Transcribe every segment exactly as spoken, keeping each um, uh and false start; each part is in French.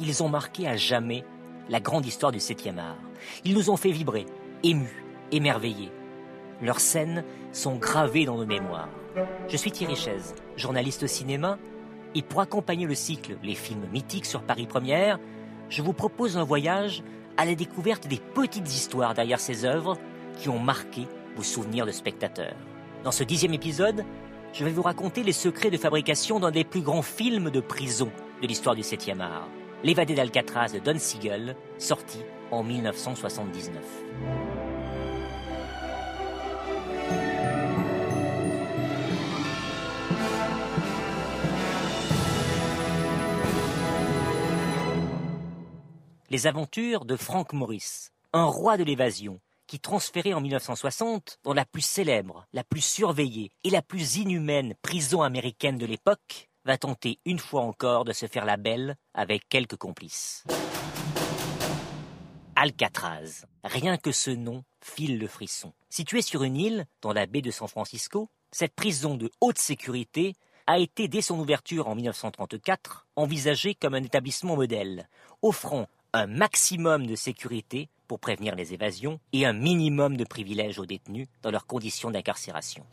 ils ont marqué à jamais la grande histoire du septième art. Ils nous ont fait vibrer, émus, émerveillés. Leurs scènes sont gravées dans nos mémoires. Je suis Thierry Chaise, journaliste au cinéma, et pour accompagner le cycle Les Films Mythiques sur Paris première, je vous propose un voyage à la découverte des petites histoires derrière ces œuvres qui ont marqué vos souvenirs de spectateurs. Dans ce dixième épisode, je vais vous raconter les secrets de fabrication d'un des plus grands films de prison de l'histoire du septième art, L'évadé d'Alcatraz de Don Siegel, sorti en mille neuf cent soixante-dix-neuf. Les aventures de Frank Morris, un roi de l'évasion, qui transféré en mille neuf cent soixante dans la plus célèbre, la plus surveillée et la plus inhumaine prison américaine de l'époque, va tenter une fois encore de se faire la belle avec quelques complices. Alcatraz, rien que ce nom file le frisson. Située sur une île, dans la baie de San Francisco, cette prison de haute sécurité a été, dès son ouverture en mille neuf cent trente-quatre, envisagée comme un établissement modèle, offrant un maximum de sécurité pour prévenir les évasions et un minimum de privilèges aux détenus dans leurs conditions d'incarcération.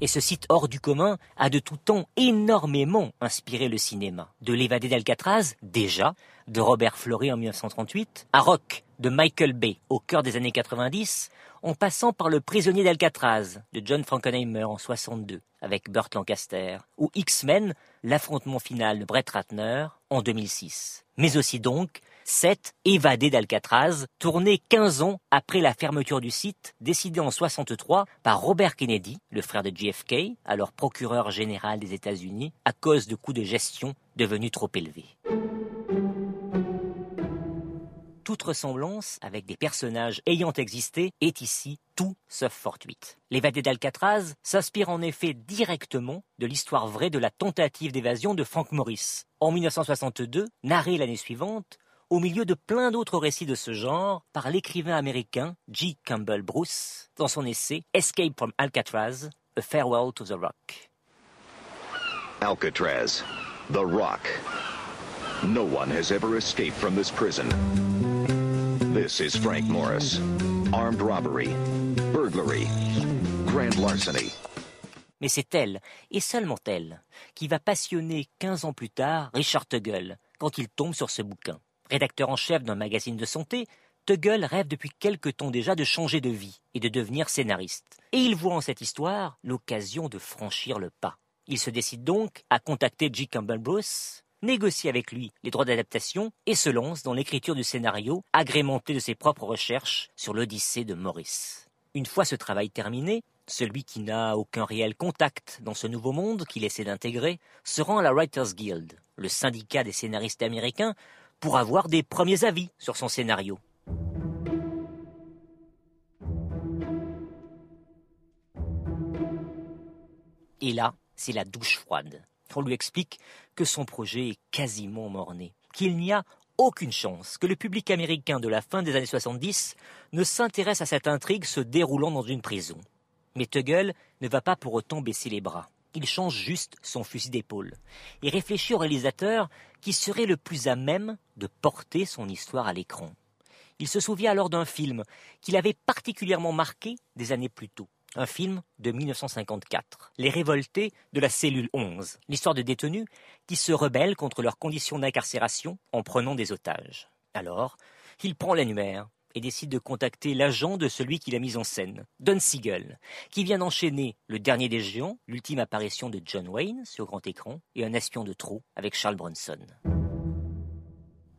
Et ce site hors du commun a de tout temps énormément inspiré le cinéma. De l'évadé d'Alcatraz, déjà, de Robert Florey en mille neuf cent trente-huit, à Rock, de Michael Bay, au cœur des années quatre-vingt-dix, en passant par Le Prisonnier d'Alcatraz, de John Frankenheimer en soixante-deux, avec Burt Lancaster, ou X-Men, l'affrontement final de Brett Ratner, en deux mille six. Mais aussi donc, cette évadée d'Alcatraz, tournée quinze ans après la fermeture du site, décidée en soixante-trois par Robert Kennedy, le frère de J F K, alors procureur général des États-Unis, à cause de coûts de gestion devenus trop élevés. Toute ressemblance avec des personnages ayant existé est ici tout sauf fortuite. L'évadé d'Alcatraz s'inspire en effet directement de l'histoire vraie de la tentative d'évasion de Frank Morris. En mille neuf cent soixante-deux, narrée l'année suivante, au milieu de plein d'autres récits de ce genre, par l'écrivain américain G. Campbell Bruce, dans son essai « Escape from Alcatraz: A Farewell to the Rock ». Alcatraz, the rock. No one has ever escaped from this prison. This is Frank Morris. Armed robbery, burglary, grand larceny. Mais c'est elle, et seulement elle, qui va passionner quinze ans plus tard Richard Tuggle, quand il tombe sur ce bouquin. Rédacteur en chef d'un magazine de santé, Tuggle rêve depuis quelque temps déjà de changer de vie et de devenir scénariste. Et il voit en cette histoire l'occasion de franchir le pas. Il se décide donc à contacter G. Campbell Bruce, négocie avec lui les droits d'adaptation et se lance dans l'écriture du scénario, agrémenté de ses propres recherches sur l'Odyssée de Morris. Une fois ce travail terminé, celui qui n'a aucun réel contact dans ce nouveau monde qu'il essaie d'intégrer se rend à la Writers Guild, le syndicat des scénaristes américains, pour avoir des premiers avis sur son scénario. Et là, c'est la douche froide. On lui explique que son projet est quasiment mort-né, qu'il n'y a aucune chance que le public américain de la fin des années soixante-dix ne s'intéresse à cette intrigue se déroulant dans une prison. Mais Tuggle ne va pas pour autant baisser les bras. Il change juste son fusil d'épaule et réfléchit au réalisateur qui serait le plus à même de porter son histoire à l'écran. Il se souvient alors d'un film qu'il avait particulièrement marqué des années plus tôt. Un film de mille neuf cent cinquante-quatre, Les révoltés de la cellule onze, l'histoire de détenus qui se rebellent contre leurs conditions d'incarcération en prenant des otages. Alors, il prend l'annuaire et décide de contacter l'agent de celui qui l'a mis en scène, Don Siegel, qui vient d'enchaîner Le Dernier des Géants, l'ultime apparition de John Wayne sur grand écran, et Un espion de trop avec Charles Bronson.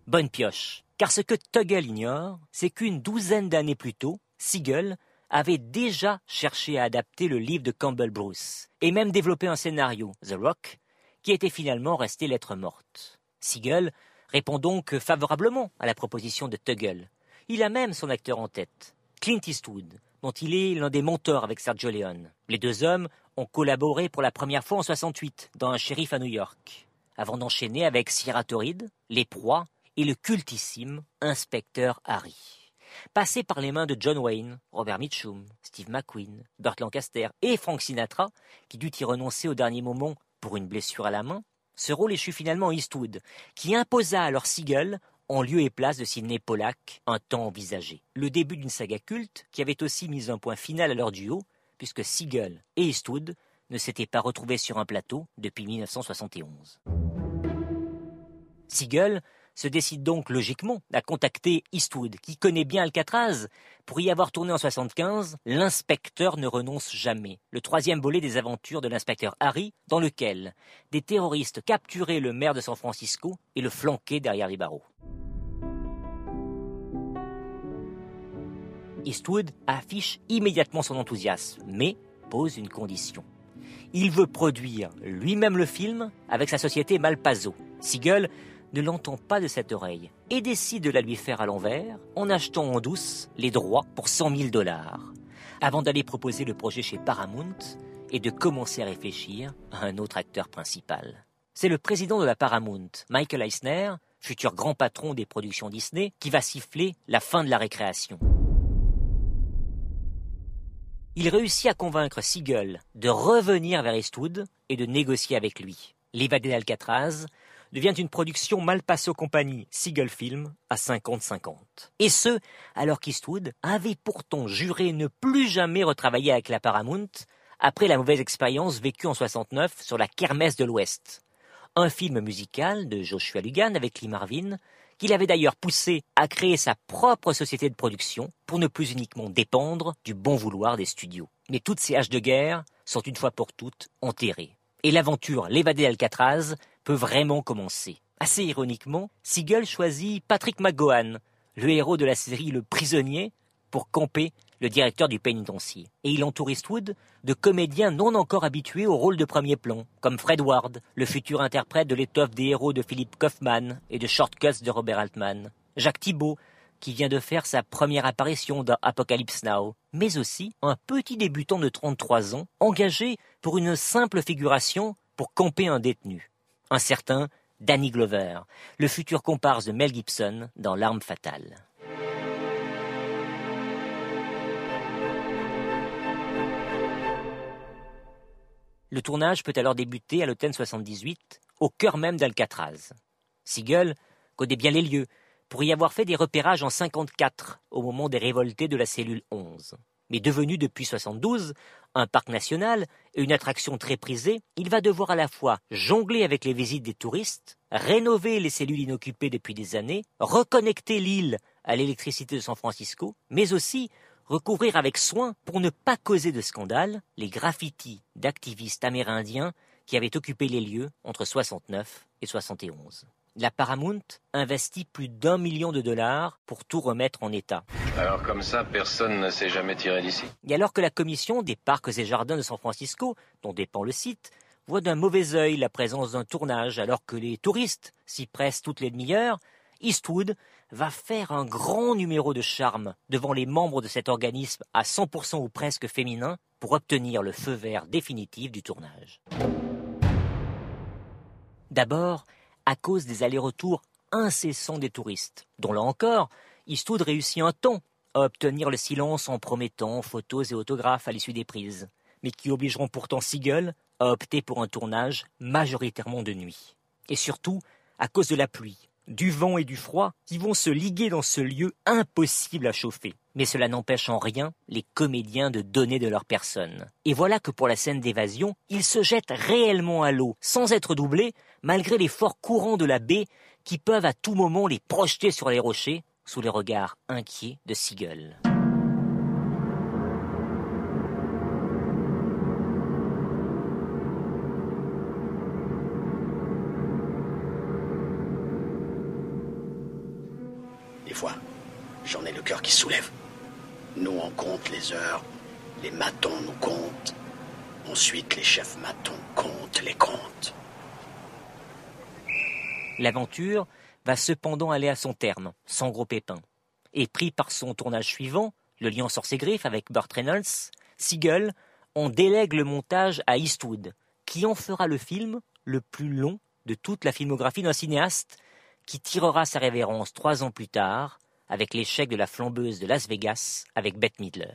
Bonne pioche, car ce que Tuggle ignore, c'est qu'une douzaine d'années plus tôt, Siegel avait déjà cherché à adapter le livre de Campbell Bruce et même développé un scénario, The Rock, qui était finalement resté lettre morte. Siegel répond donc favorablement à la proposition de Tuggle. Il a même son acteur en tête, Clint Eastwood, dont il est l'un des mentors avec Sergio Leone. Les deux hommes ont collaboré pour la première fois en soixante-huit dans Un shérif à New York, avant d'enchaîner avec Sierra Torrid, Les Proies et le cultissime Inspecteur Harry. Passé par les mains de John Wayne, Robert Mitchum, Steve McQueen, Burt Lancaster et Frank Sinatra, qui dut y renoncer au dernier moment pour une blessure à la main, Ce rôle échut finalement à Eastwood, qui imposa alors Siegel en lieu et place de Sidney Pollack, un temps envisagé. Le début d'une saga culte qui avait aussi mis un point final à leur duo, puisque Siegel et Eastwood ne s'étaient pas retrouvés sur un plateau depuis mille neuf cent soixante et onze. Siegel se décide donc logiquement à contacter Eastwood, qui connaît bien Alcatraz. Pour y avoir tourné en mille neuf cent soixante-quinze, l'inspecteur ne renonce jamais. Le troisième volet des aventures de l'inspecteur Harry, dans lequel des terroristes capturaient le maire de San Francisco et le flanquaient derrière les barreaux. Eastwood affiche immédiatement son enthousiasme, mais pose une condition. Il veut produire lui-même le film avec sa société Malpaso. Siegel ne l'entend pas de cette oreille et décide de la lui faire à l'envers en achetant en douce les droits pour cent mille dollars avant d'aller proposer le projet chez Paramount et de commencer à réfléchir à un autre acteur principal. C'est le président de la Paramount, Michael Eisner, futur grand patron des productions Disney, qui va siffler la fin de la récréation. Il réussit à convaincre Siegel de revenir vers Eastwood et de négocier avec lui. L'évadé d'Alcatraz devient une production Malpaso Company Siegel Film à cinquante cinquante. Et ce, alors qu'Eastwood avait pourtant juré ne plus jamais retravailler avec la Paramount après la mauvaise expérience vécue en soixante-neuf sur la Kermesse de l'Ouest. Un film musical de Joshua Lugan avec Lee Marvin, qu'il avait d'ailleurs poussé à créer sa propre société de production pour ne plus uniquement dépendre du bon vouloir des studios. Mais toutes ces haches de guerre sont une fois pour toutes enterrées. Et l'aventure L'évadé d'Alcatraz peut vraiment commencer. Assez ironiquement, Siegel choisit Patrick McGowan, le héros de la série Le Prisonnier, pour camper le directeur du pénitencier. Et il entoure Eastwood de comédiens non encore habitués au rôle de premier plan, comme Fred Ward, le futur interprète de l'étoffe des héros de Philip Kaufman et de Shortcuts de Robert Altman, Jacques Thibault, qui vient de faire sa première apparition dans Apocalypse Now, mais aussi un petit débutant de trente-trois ans, engagé pour une simple figuration pour camper un détenu. Un certain Danny Glover, le futur comparse de Mel Gibson dans L'Arme Fatale. Le tournage peut alors débuter à l'Hôtel soixante-dix-huit, au cœur même d'Alcatraz. Siegel connaît bien les lieux, pour y avoir fait des repérages en cinquante-quatre, au moment des révoltés de la cellule onze. Mais devenu depuis soixante-douze un parc national et une attraction très prisée, il va devoir à la fois jongler avec les visites des touristes, rénover les cellules inoccupées depuis des années, reconnecter l'île à l'électricité de San Francisco, mais aussi recouvrir avec soin, pour ne pas causer de scandale, les graffitis d'activistes amérindiens qui avaient occupé les lieux entre soixante-neuf et soixante et onze. La Paramount investit plus d'un million de dollars pour tout remettre en état. Alors comme ça, personne ne s'est jamais tiré d'ici. Et alors que la commission des parcs et jardins de San Francisco, dont dépend le site, voit d'un mauvais œil la présence d'un tournage alors que les touristes s'y pressent toutes les demi-heures, Eastwood va faire un grand numéro de charme devant les membres de cet organisme à cent pour cent ou presque féminin pour obtenir le feu vert définitif du tournage. D'abord, à cause des allers-retours incessants des touristes, dont là encore, Eastwood réussit un temps à obtenir le silence en promettant photos et autographes à l'issue des prises, mais qui obligeront pourtant Siegel à opter pour un tournage majoritairement de nuit. Et surtout, à cause de la pluie, du vent et du froid qui vont se liguer dans ce lieu impossible à chauffer. Mais cela n'empêche en rien les comédiens de donner de leur personne. Et voilà que pour la scène d'évasion, ils se jettent réellement à l'eau, sans être doublés, malgré les forts courants de la baie qui peuvent à tout moment les projeter sur les rochers, sous les regards inquiets de Siegel. Des fois, j'en ai le cœur qui soulève. Nous, on compte les heures, les matons nous comptent, ensuite les chefs matons comptent les comptes. L'aventure va cependant aller à son terme, sans gros pépins. Et pris par son tournage suivant, Le Lion sort ses griffes avec Burt Reynolds, Siegel, on délègue le montage à Eastwood, qui en fera le film le plus long de toute la filmographie d'un cinéaste, qui tirera sa révérence trois ans plus tard, avec l'échec de La Flambeuse de Las Vegas avec Bette Midler.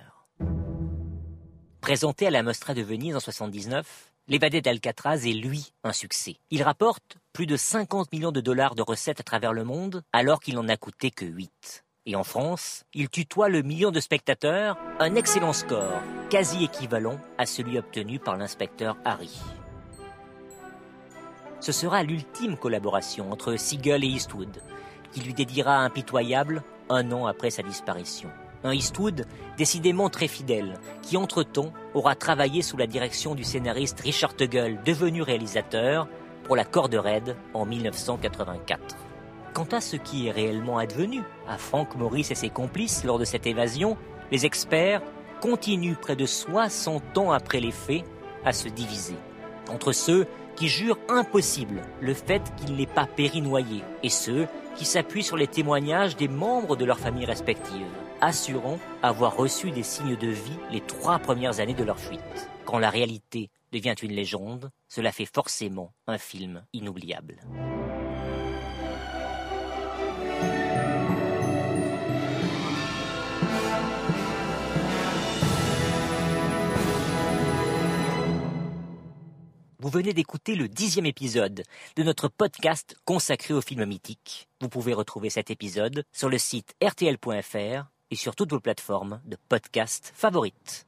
Présenté à la Mostra de Venise en mille neuf cent soixante-dix-neuf, L'évadé d'Alcatraz est, lui, un succès. Il rapporte plus de cinquante millions de dollars de recettes à travers le monde, alors qu'il n'en a coûté que huit. Et en France, il tutoie le million de spectateurs, un excellent score, quasi équivalent à celui obtenu par l'inspecteur Harry. Ce sera l'ultime collaboration entre Siegel et Eastwood, qui lui dédiera Impitoyable un an après sa disparition. Un Eastwood décidément très fidèle, qui entre-temps aura travaillé sous la direction du scénariste Richard Tuggle, devenu réalisateur, pour La Corde raide en mille neuf cent quatre-vingt-quatre. Quant à ce qui est réellement advenu à Frank Morris et ses complices lors de cette évasion, les experts continuent près de soixante ans après les faits à se diviser. Entre ceux qui jurent impossible le fait qu'il n'ait pas péri noyé, et ceux qui s'appuient sur les témoignages des membres de leurs familles respectives, assurant avoir reçu des signes de vie les trois premières années de leur fuite. Quand la réalité devient une légende, cela fait forcément un film inoubliable. Vous venez d'écouter le dixième épisode de notre podcast consacré aux films mythiques. Vous pouvez retrouver cet épisode sur le site r t l point f r et sur toutes vos plateformes de podcasts favorites.